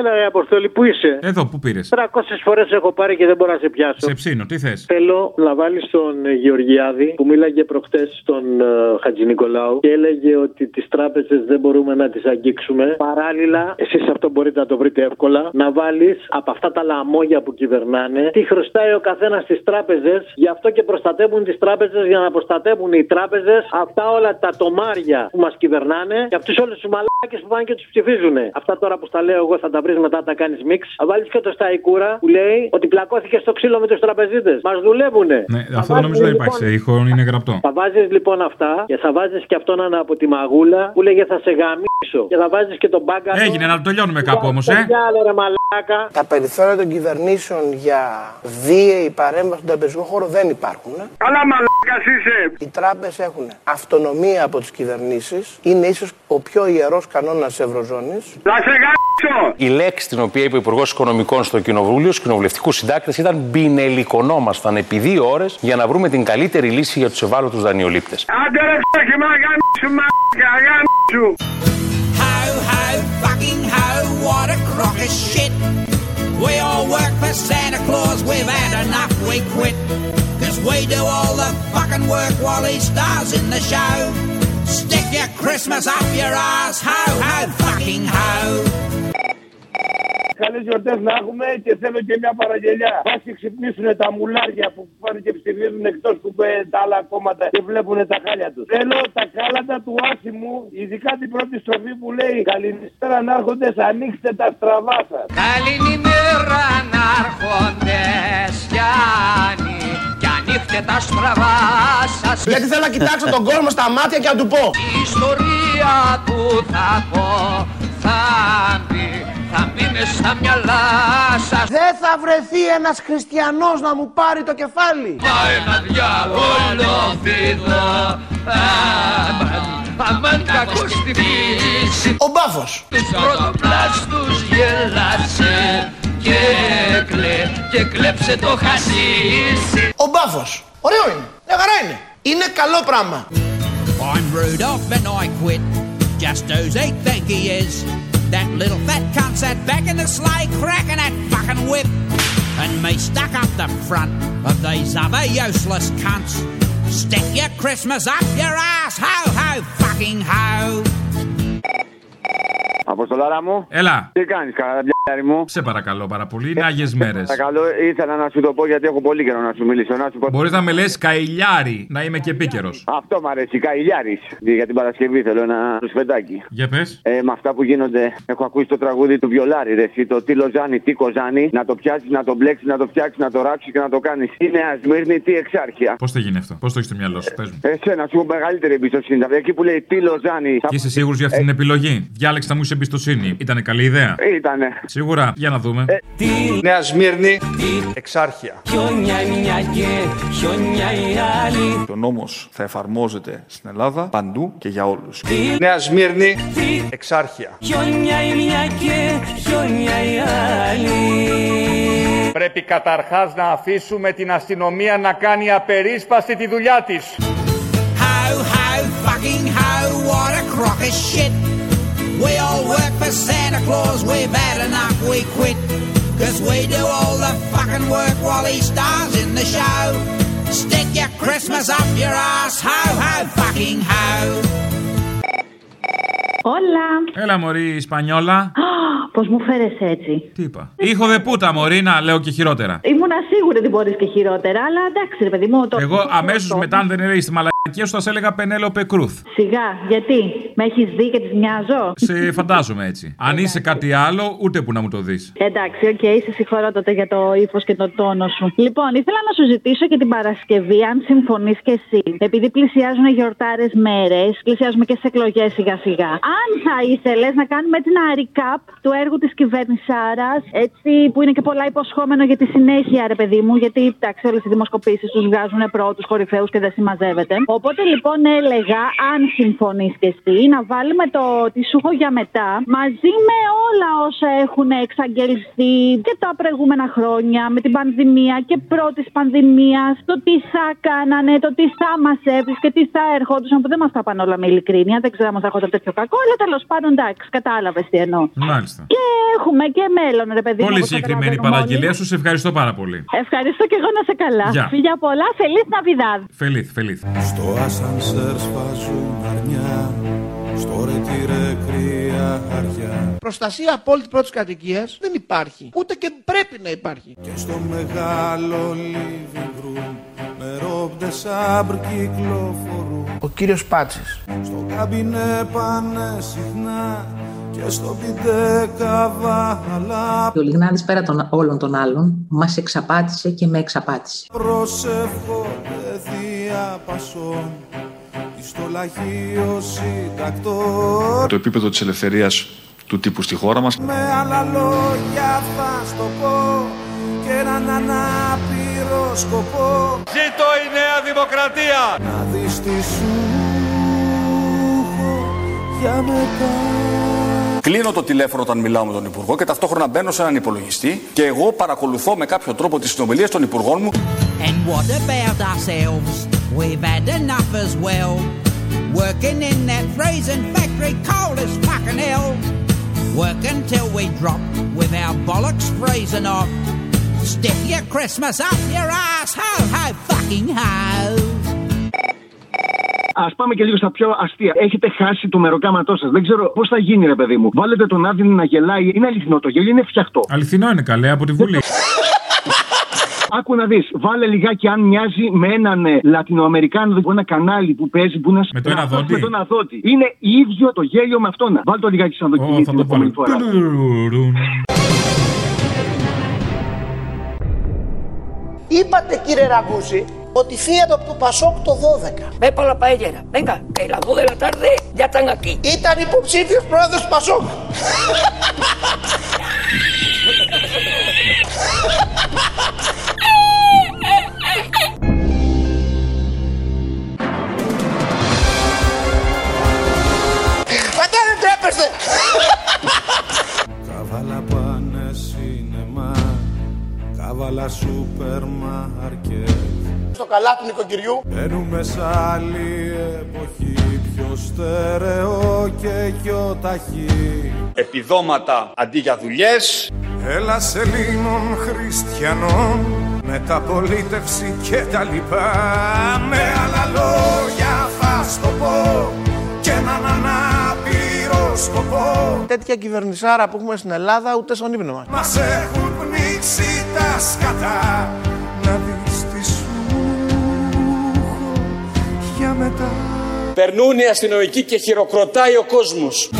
Έλα, ρε Αποστόλη, πού είσαι? Εδώ, πού πήρες? 300 φορές έχω πάρει και δεν μπορώ να σε πιάσω. Σε ψήνω, τι θες? Θέλω να βάλεις τον Γεωργιάδη που μίλαγε προχτές στον Χατζη Νικολάου και έλεγε ότι τις τράπεζες δεν μπορούμε να τις αγγίξουμε. Παράλληλα, εσείς αυτό μπορείτε να το βρείτε εύκολα, να βάλεις από αυτά τα λαμόγια που κυβερνάνε τι χρωστάει ο καθένας στις τράπεζες. Γι' αυτό και προστατεύουν τις τράπεζες, για να προστατεύουν οι τράπεζες αυτά όλα τα τομάρια που μας κυβερνάνε και αυτούς όλους τους μαλάκες που πάνε και τους ψηφίζουν. Αυτά τώρα που στα λέω εγώ θα τα βρεις μετά, τα κάνεις μίξ. Θα βάλεις και το Σταϊκούρα που λέει ότι πλακώθηκε στο ξύλο με τους τραπεζίτες. Μας δουλεύουνε. Ναι, αυτό δεν νομίζω ότι υπάρχει σε ήχο, είναι γραπτό. Θα βάζεις λοιπόν αυτά και θα βάζεις και αυτόν ένα από τη μαγούλα που λέγε θα σε γαμίσω. Και θα βάζεις και τον μπάγκα. Έγινε, να το τελειώνουμε κάπου όμως, Τα περιθώρια των κυβερνήσεων για βίαιη παρέμβαση στον τραπεζικό χώρο δεν υπάρχουν. Καλά, μαλάκας είσαι. Οι τράπεζες έχουν αυτονομία από τις κυβερνήσεις. Είναι ίσως ο πιο ιερός κανόνας της Ευρωζώνης. Να σε γαμίσω! Η λέξη την οποία είπε ο Υπουργός Οικονομικών στο Κοινοβούλιο, στους κοινοβουλευτικούς συντάκτες, ήταν μπινελικονόμασταν επί 2 ώρες για να βρούμε την καλύτερη λύση για τους ευάλωτους δανειολήπτες. Άντε ρε φτώχη, μα γαμίσου, μαλάκα, γαμίσου! What a crock of shit. We all work for Santa Claus, we've had enough, we quit. Cause we do all the fucking work while he stars in the show. Stick your Christmas up your ass, ho, ho, fucking ho. Καλές γιορτές να έχουμε και θέλω και μια παραγγελιά. Ας και ξυπνήσουν τα μουλάρια που πάνε και ψηφίζουν εκτός που τα άλλα κόμματα και βλέπουν τα χάλια τους. Θέλω τα κάλατα του άσημου, ειδικά την πρώτη στροφή που λέει «Καληνύστερα ανάρχοντες, ανοίξτε τα στραβά σας». Καληνύστερα ανάρχοντες, κι ανοίχτε τα στραβά σας. Γιατί θέλω να κοιτάξω τον κόσμο στα μάτια και να του πω η ιστορία που θα πω θα μπει. Θα μείνε στα μυαλά σας. Δεν θα βρεθεί ένας χριστιανός να μου πάρει το κεφάλι. Μα ένα διάβολο φίδα, αμάν κακός στη φύση. Ο μπάφος τους πρωτοπλάστους γελάσε και κλέψε το χασίσι. Ο μπάφος, ωραίο είναι, μια χαρά είναι. Είναι καλό πράγμα. I'm Rudolph and I quit. Just who's he think he is. That little fat cunt sat back in the sleigh cracking that fucking whip. And me stuck up the front of these other useless cunts. Stick your Christmas up your ass, ho, ho, fucking ho. Αποστολάρα μου. Έλα. Τι κάνεις, καραμπιάρι μου? Σε παρακαλώ πάρα πολύ, είναι Άγιες μέρες. Παρακαλώ, ήθελα να σου το πω γιατί έχω πολύ καιρό να σου μιλήσω. Μπορείς να με λες καηλιάρι, να είμαι και επίκαιρος. Αυτό μ' αρέσει, καηλιάρης. Για την Παρασκευή θέλω ένα σφεντάκι. Για πες. Με αυτά που γίνονται, έχω ακούσει το τραγούδι του Βιολάρη, ρε εσύ, το τι Λοζάνη, τι Κοζάνη. Να το πιάσει, να το μπλέξει, να το φτιάξει, να το ράψει και να το κάνει. Τι Νέα Σμύρνη, τι Εξάρχεια. Πώς θα γίνει αυτό, πώς το έχεις στο μυαλό σου? Εσένα, σου έχω μεγαλύτερη εμπιστοσύνη. Εκεί που λέει τι Λοζάνη. Και είσαι σίγουρος για αυτή την επιλογή? Διάλεξε να μου είσαι εμπιστοσύνη. Ήτανε καλή ιδέα? Ήτανε. Σίγουρα, για να δούμε. Τι Νέα Σμύρνη, τι Εξάρχεια. Χιόνια μια και χιόνια η άλλη. Ο νόμος θα εφαρμόζεται στην Ελλάδα παντού και για όλους. Τι Νέα Σμύρνη, τι Εξάρχεια. Χιόνια μια και χιόνια η άλλη. Πρέπει καταρχάς να αφήσουμε την αστυνομία να κάνει απερίσπαστη τη δουλειά της. How, how, fucking how, what a crock of shit. We all work for Santa Claus, we've had enough, we quit. Cause we do all the fucking work while he stars in the show. Stick your Christmas up your ass, ho, ho, fucking ho. Όλα. Έλα μωρή Ισπανιόλα. Πώς μου φέρες έτσι? Τι είπα? Ήχο δε πούτα μωρή, να λέω και χειρότερα. Ήμουνα σίγουρη ότι μπορείς και χειρότερα, αλλά εντάξει ρε παιδί μου. Εγώ αμέσως μετά, αν δεν έλεγες τη μαλακία σου, θα σε έλεγα Πενέλοπε Κρούθ. Σιγά, γιατί? Με έχεις δει και τις μοιάζω? Σε φαντάζομαι έτσι. Αν είσαι κάτι άλλο, ούτε που να μου το δεις. Εντάξει, οκ, σε συγχωρώ τότε για το ύφος και τον τόνο σου. Λοιπόν, ήθελα να σου ζητήσω και την Παρασκευή, αν συμφωνείς και εσύ. Επειδή πλησιάζουν γιορτάρες μέρες, πλησιάζουμε και σε εκλογές σιγά-σιγά. Αν θα ήθελες να κάνουμε έτσι ένα recap του έργου της κυβέρνησάρας, έτσι που είναι και πολλά υποσχόμενο για τη συνέχεια, ρε παιδί μου, γιατί εντάξει, όλες οι δημοσκοπήσεις τους βγάζουν πρώτους, κορυφαίους και δεν συμμαζεύεται. Οπότε λοιπόν έλεγα, αν συμφωνείς και εσύ, να βάλουμε τη σούχο για μετά μαζί με όλα όσα έχουν εξαγγελθεί και τα προηγούμενα χρόνια με την πανδημία και πρώτης πανδημίας, το τι θα κάνανε, το τι θα μας έπεις και τι θα ερχόντουσαν, που δεν μας τα πάνε όλα με ειλικρίνεια. Δεν ξέρω αν θα έρχονταν τέτοιο κακό, αλλά τέλος πάντων εντάξει, κατάλαβες τι εννοώ. Μάλιστα. Και έχουμε και μέλλον, ρε παιδί. Πολύ συγκεκριμένη παραγγελία σου, σε ευχαριστώ πάρα πολύ. Ευχαριστώ και εγώ, να σε καλά. Φιλιά πολλά, Φελίθ Ναβιδάδ. Φελίθ. Στο ασανσέρ σφάζουν αρνιά, στο ρετυρέ κρύα αριά. Προστασία απόλυτη πρώτης κατοικίας δεν υπάρχει, ούτε και πρέπει να υπάρχει. Και στο μεγάλο living room με ρόπτε σάμπρ κυκλοφορούν. Ο κύριος Πάτσης. Στο καμπινέ πάνε συχνά και στο πιτέ καβάλα. Ο Λιγνάδης, πέρα των όλων των άλλων, μας εξαπάτησε και με εξαπάτησε. Προσεύχονται θεία πασών στο λαχείο συντακτών. Το επίπεδο της ελευθερίας του τύπου στη χώρα μας. Με άλλα λόγια θα στο πω και έναν ανάπηρο σκοπό. Ζήτω η Νέα Δημοκρατία. Να δεις τη σούχο για μετά. Κλείνω το τηλέφωνο όταν μιλάω με τον Υπουργό και ταυτόχρονα μπαίνω σε έναν υπολογιστή και εγώ παρακολουθώ με κάποιο τρόπο τις συνομιλίες των Υπουργών μου. Ας πάμε και λίγο στα πιο αστεία. Έχετε χάσει το μεροκάματό σας. Δεν ξέρω πώς θα γίνει, ρε παιδί μου. Βάλετε τον Άδυνη να γελάει. Είναι αληθινό το γέλιο, είναι φτιαχτό. Αληθινό είναι, καλέ, από τη Βουλή. Άκου να δεις, βάλε λιγάκι αν μοιάζει με έναν Λατινοαμερικάνο, δηλαδή ένα κανάλι που παίζει που να σπουδάζει. Με τον Αδότη. Είναι ίδιο το γέλιο με αυτόν. Βάλτε το λιγάκι σαν το επόμενη φορά. Είπατε, κύριε Ραγκούση, ότι φύγατε από το Πασόκ το 12. Με πολλά παέλλερα. Venga, que las 2 de la tarde ya están aquí. Ήταν υποψήφιος πρόεδρος του Πασόκ. Πατά, δεν τρέπεστε. Καβάλα πάνε σινεμά, καβάλα σούπερ μάρκετ. Στο καλά του νοικοκυριού. Μπαίνουμε σ' άλλη εποχή, πιο στερεό και πιο ταχύ. Επιδόματα αντί για δουλειές. Έλα Ελλήνων, χριστιανών, μεταπολίτευση και τα λοιπά. Με άλλα λόγια θα στο πω και έναν ανάπηρο σκοπό. Τέτοια κυβερνησάρα που έχουμε στην Ελλάδα ούτε στον ύπνο μας. Μας έχουν πνίξει τα σκατά. Να δεις τη μετά. Περνούν οι αστυνομικοί και χειροκροτάει ο κόσμος.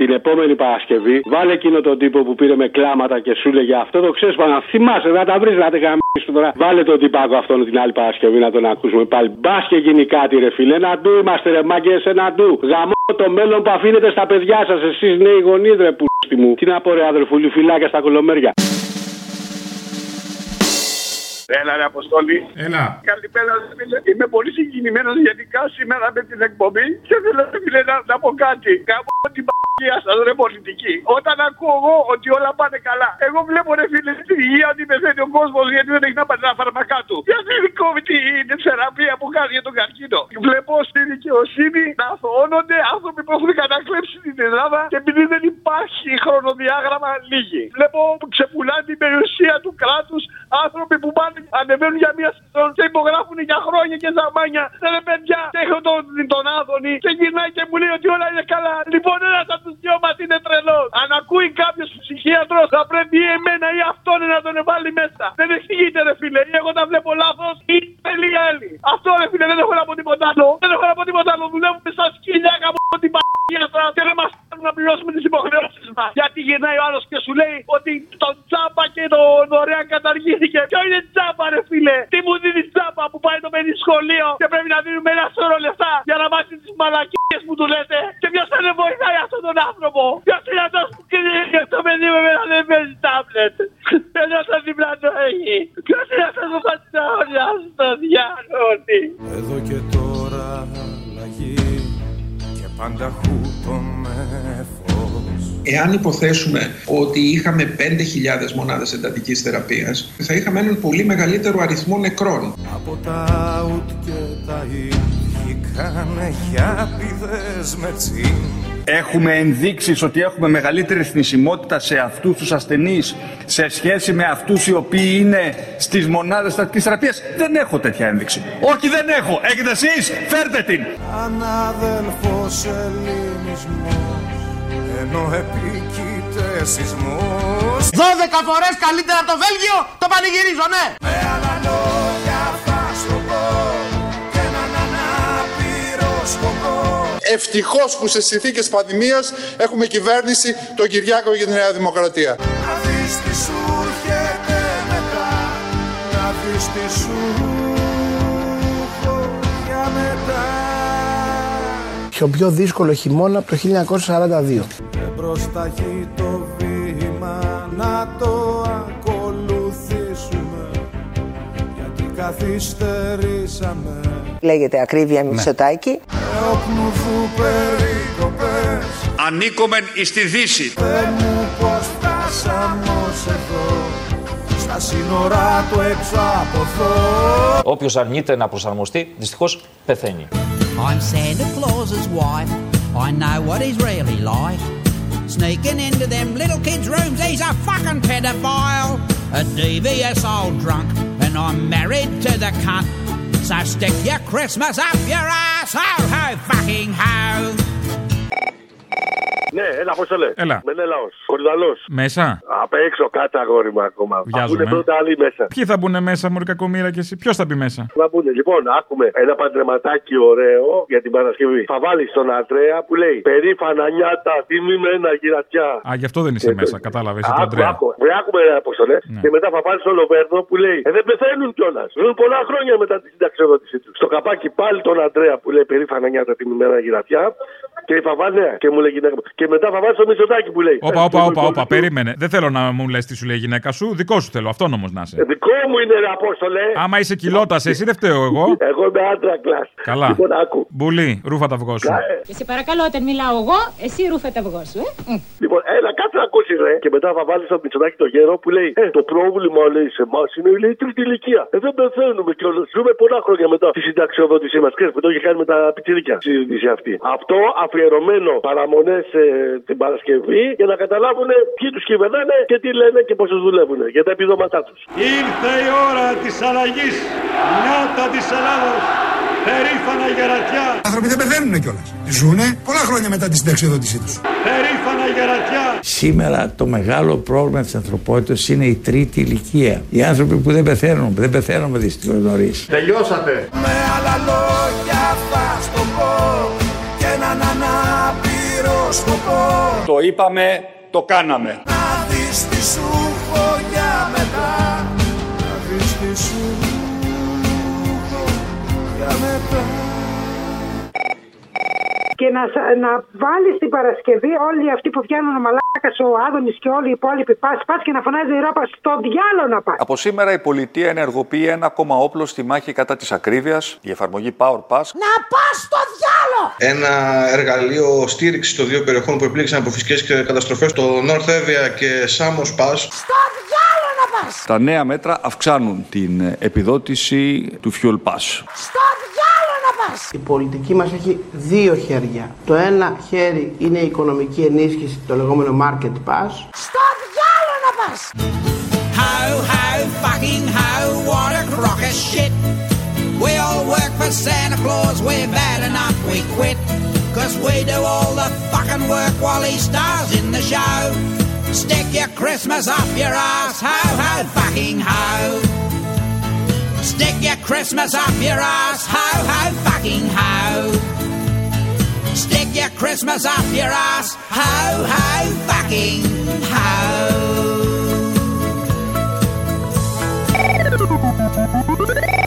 Την επόμενη Παρασκευή βάλε εκείνο τον τύπο που πήρε με κλάματα και σου λέγε αυτό το ξέρεις πάνω. Θυμάσαι, να τα βρεις, να τα γαμ***. Τώρα. Βάλε τον τυπάκο αυτόν την άλλη Παρασκευή να τον ακούσουμε πάλι. Μπας και γίνει κάτι, ρε φίλε. Ένα ντου είμαστε, ρε μάγκες, ένα ντου. Γαμώ το μέλλον που αφήνετε στα παιδιά σας. Εσείς νέοι γονείς, ρε πούστη μου. Τι να πω, ρε αδερφούλη, φυλάκια στα κολομέρια. Έλα, ρε Αποστόλη. Έλα. Καλημέρα, φίλε. Είμαι πολύ συγκινημένος γενικά σήμερα με την εκπομπή και θέλω, φίλε, να πω κάτι. Γαμώ την π***ια σας, ρε πολιτική. Όταν ακούω εγώ ότι όλα πάνε καλά, εγώ βλέπω, ρε φίλε, στην υγεία ότι πεθαίνει ο κόσμος γιατί δεν έχει να πάρει τα φάρμακά του. Γιατί δεν κόβει την θεραπεία που κάνει για τον καρκίνο. Βλέπω στη δικαιοσύνη να αθωώνονται άνθρωποι που έχουν κατακλέψει την Ελλάδα και επειδή δεν υπάρχει χρονοδιάγραμμα, λίγοι. Βλέπω που ξεπουλάνε την περιουσία του κράτους άνθρωποι που πάνε. Ανεβαίνουν για μία σεζόν και υπογράφουν για χρόνια και ζαμάνια. Ρε παιδιά, έχω τον Άδωνη και γυρνάει και μου λέει ότι όλα είναι καλά. Λοιπόν, ένας από τους δυο μας είναι τρελός. Αν ακούει κάποιος ψυχίατρος, θα πρέπει ή εμένα ή αυτόν να τον βάλει μέσα. Δεν εξηγείται, ρε φίλε, ή εγώ τα βλέπω λάθος ή θέλει άλλη. Αυτό, ρε φίλε, δεν έχω να πω τίποτα άλλο. Δουλεύουμε σαν σκυλιά από την παγιά σας και δεν μας κάνουν να πληρώσουμε τις υποχρεώσεις μας. Γιατί γυρνάει ο άλλος και σου λέει ότι τον τσάπα και τον ωραία καταργήθηκε. Ποιο είναι τσάπα, ρε φίλε. λέω και πρέπει να δίνουμε ένα σωρό λεφτά για να μάθει τις μαλακίες που του λέτε. Και ποιος θα δεν βοηθάει αυτόν τον άνθρωπο. Ποιος είναι αυτός που κρίνει το παιδί με ένα δεν παίζει τάμπλετ. Ενώ το διπλανό έχει. Ποιος είναι αυτός που πατσαωνιάζει στο διάνοτι. Εδώ και τώρα αλλαγή και πάντα χούτον με φως. Εάν υποθέσουμε ότι είχαμε 5.000 μονάδες εντατικής θεραπείας, θα είχαμε έναν πολύ μεγαλύτερο αριθμό νεκρών. Από τα out και τα in βγήκανε χιάπηδες με τσιν. Έχουμε ενδείξεις ότι έχουμε μεγαλύτερη θνησιμότητα σε αυτούς τους ασθενείς σε σχέση με αυτούς οι οποίοι είναι στις μονάδες εντατικής θεραπείας. Δεν έχω τέτοια ένδειξη. Όχι, δεν έχω. Έχετε εσείς, φέρτε την. Ανάδελφος ελληνισμός. Ενώ επίκειται σεισμός. 12 φορές καλύτερα από το Βέλγιο, το πανηγυρίζω, ναι! Με άλλα λόγια θα στο πω και έναν ανάπηρο σκοπό. Ευτυχώς που σε συνθήκες πανδημίας έχουμε κυβέρνηση τον Κυριάκο για την Νέα Δημοκρατία. Να δεις τι σου έρχεται μετά, να δεις τι σου χωριά μετά. Και ο πιο δύσκολο χειμώνα από το 1942. Και προσταχεί το βήμα να το ακολουθήσουμε, γιατί καθυστερήσαμε. Λέγεται ακρίβεια Μητσοτάκη. Ανήκομεν εις τη Δύση. Θε μου πως φτάσαμε ως εδώ, στα σύνορα του έξω από εδώ. Όποιος αρνείται να προσαρμοστεί, δυστυχώς πεθαίνει. I'm Santa Claus's wife, I know what he's really like. Sneaking into them little kids' rooms, he's a fucking pedophile. A devious old drunk, and I'm married to the cunt. So stick your Christmas up your ass, ho ho fucking ho. Ναι, έλα, πώς το λέει. Έλα. Μενέλαος, Κορυδαλός. Μέσα. Απ' έξω, κάτω αγόρι μου ακόμα. Βγάζουμε. Μπουνε πρώτα άλλοι μέσα. Ποιοι θα μπουν μέσα, μωρή κακομοίρα και εσύ. Ποιος θα μπει μέσα. Θα μπουν. Λοιπόν, άκουμε ένα παντρεματάκι ωραίο για την Παρασκευή. Θα βάλει στον Ανδρέα που λέει περήφανα νιάτα, τιμημένα γυρατιά. Α, γι' αυτό δεν είσαι μέσα, κατάλαβες. Τον Ανδρέα. Άκουμε ένα αποστολέ. Ναι. Και μετά θα βάλει στον Λοβέρνο που λέει δεν πεθαίνουν κιόλας. Ζουν πολλά χρόνια μετά τη συνταξιοδότησή του. Στο καπάκι πάλι τον Ανδρέα που λέει περήφανα νιάτα, τιμημένα γυρατιά. Και θα βάλει, ναι, και μου λέει γυναίκα. Και μετά θα βάλει το Μητσοτάκη που λέει. Όπα, περίμενε. Δεν θέλω να μου λες τι σου λέει η γυναίκα σου. Δικό σου θέλω, αυτόνομος να είσαι. Δικό μου είναι, ρε Απόστολε. Άμα είσαι κοιλώτας, εσύ δεν φταίω εγώ. Εγώ είμαι άντρα κλάσ. Καλά. Λοιπόν, άκου. Μπουλή, ρούφα τα αυγό σου. Και σε παρακαλώ, όταν μιλάω εγώ, εσύ ρούφα τα αυγό σου, Λοιπόν, έλα, κάτσε να ακούσει, ρε. Και μετά θα βάλει το Μητσοτάκη το γέρο που λέει το πρόβλημα, λέει, σε εμάς είναι η τρίτη ηλικία. Δεν πεθαίνουμε κιόλας. Ζούμε πολλά χρόνια μετά τη συνταξιοδότησή μας. Ξέρεις που το είχε κάνει με τα πιτσιρίκια. Συζήτηση αυτή. Αυτό αφιερωμένο παραμονές την Παρασκευή για να καταλάβουν ποιοι τους κυβερνάνε και τι λένε και πώς τους δουλεύουν για τα επιδόματά τους. Ήρθε η ώρα της αλλαγής. Νιάτα της Ελλάδος. Περήφανα γερατιά. Οι άνθρωποι δεν πεθαίνουν κιόλας. Ζούνε πολλά χρόνια μετά τη συνταξιοδότησή τους. Περήφανα γερατιά. Σήμερα το μεγάλο πρόβλημα της ανθρωπότητας είναι η τρίτη ηλικία. Οι άνθρωποι που δεν πεθαίνουν, δυστυχώς νωρίς. Τελειώσατε. Με άλλα λόγια θα στο πω και έναν ανάπηρο σκοπό. Το είπαμε, το κάναμε. Να δεις τη σου χωριά μετά. Να δεις τη σου. Και να βάλει την Παρασκευή όλοι αυτοί που πιάνουν ο μαλάκας, ο Άδωνης και όλοι οι υπόλοιποι. Πας και να φωνάζει η ράπα στο διάλο να πας. Από σήμερα η πολιτεία ενεργοποιεί ένα ακόμα όπλο στη μάχη κατά της ακρίβειας, η εφαρμογή Power Pass. Να πας στο διάλο! Ένα εργαλείο στήριξης των δύο περιοχών που επλήγησαν από φυσικές καταστροφές, το North Evia και Σάμος Πας. Στο διάλο να πας! Τα νέα μέτρα αυξάνουν την επιδότηση του Fuel Pass. Η πολιτική μας έχει δύο χέρια. Το ένα χέρι είναι η οικονομική ενίσχυση, το λεγόμενο market pass. Στο διάλο να πας! How, how, fucking how, what a crock of shit. We all work for Santa Claus, we're bad enough we quit. Cause we do all the fucking work while he stars in the show. Stick your Christmas up your ass, how, how, fucking how. Stick your Christmas up your ass, ho ho fucking ho. Stick your Christmas up your ass, ho ho fucking ho.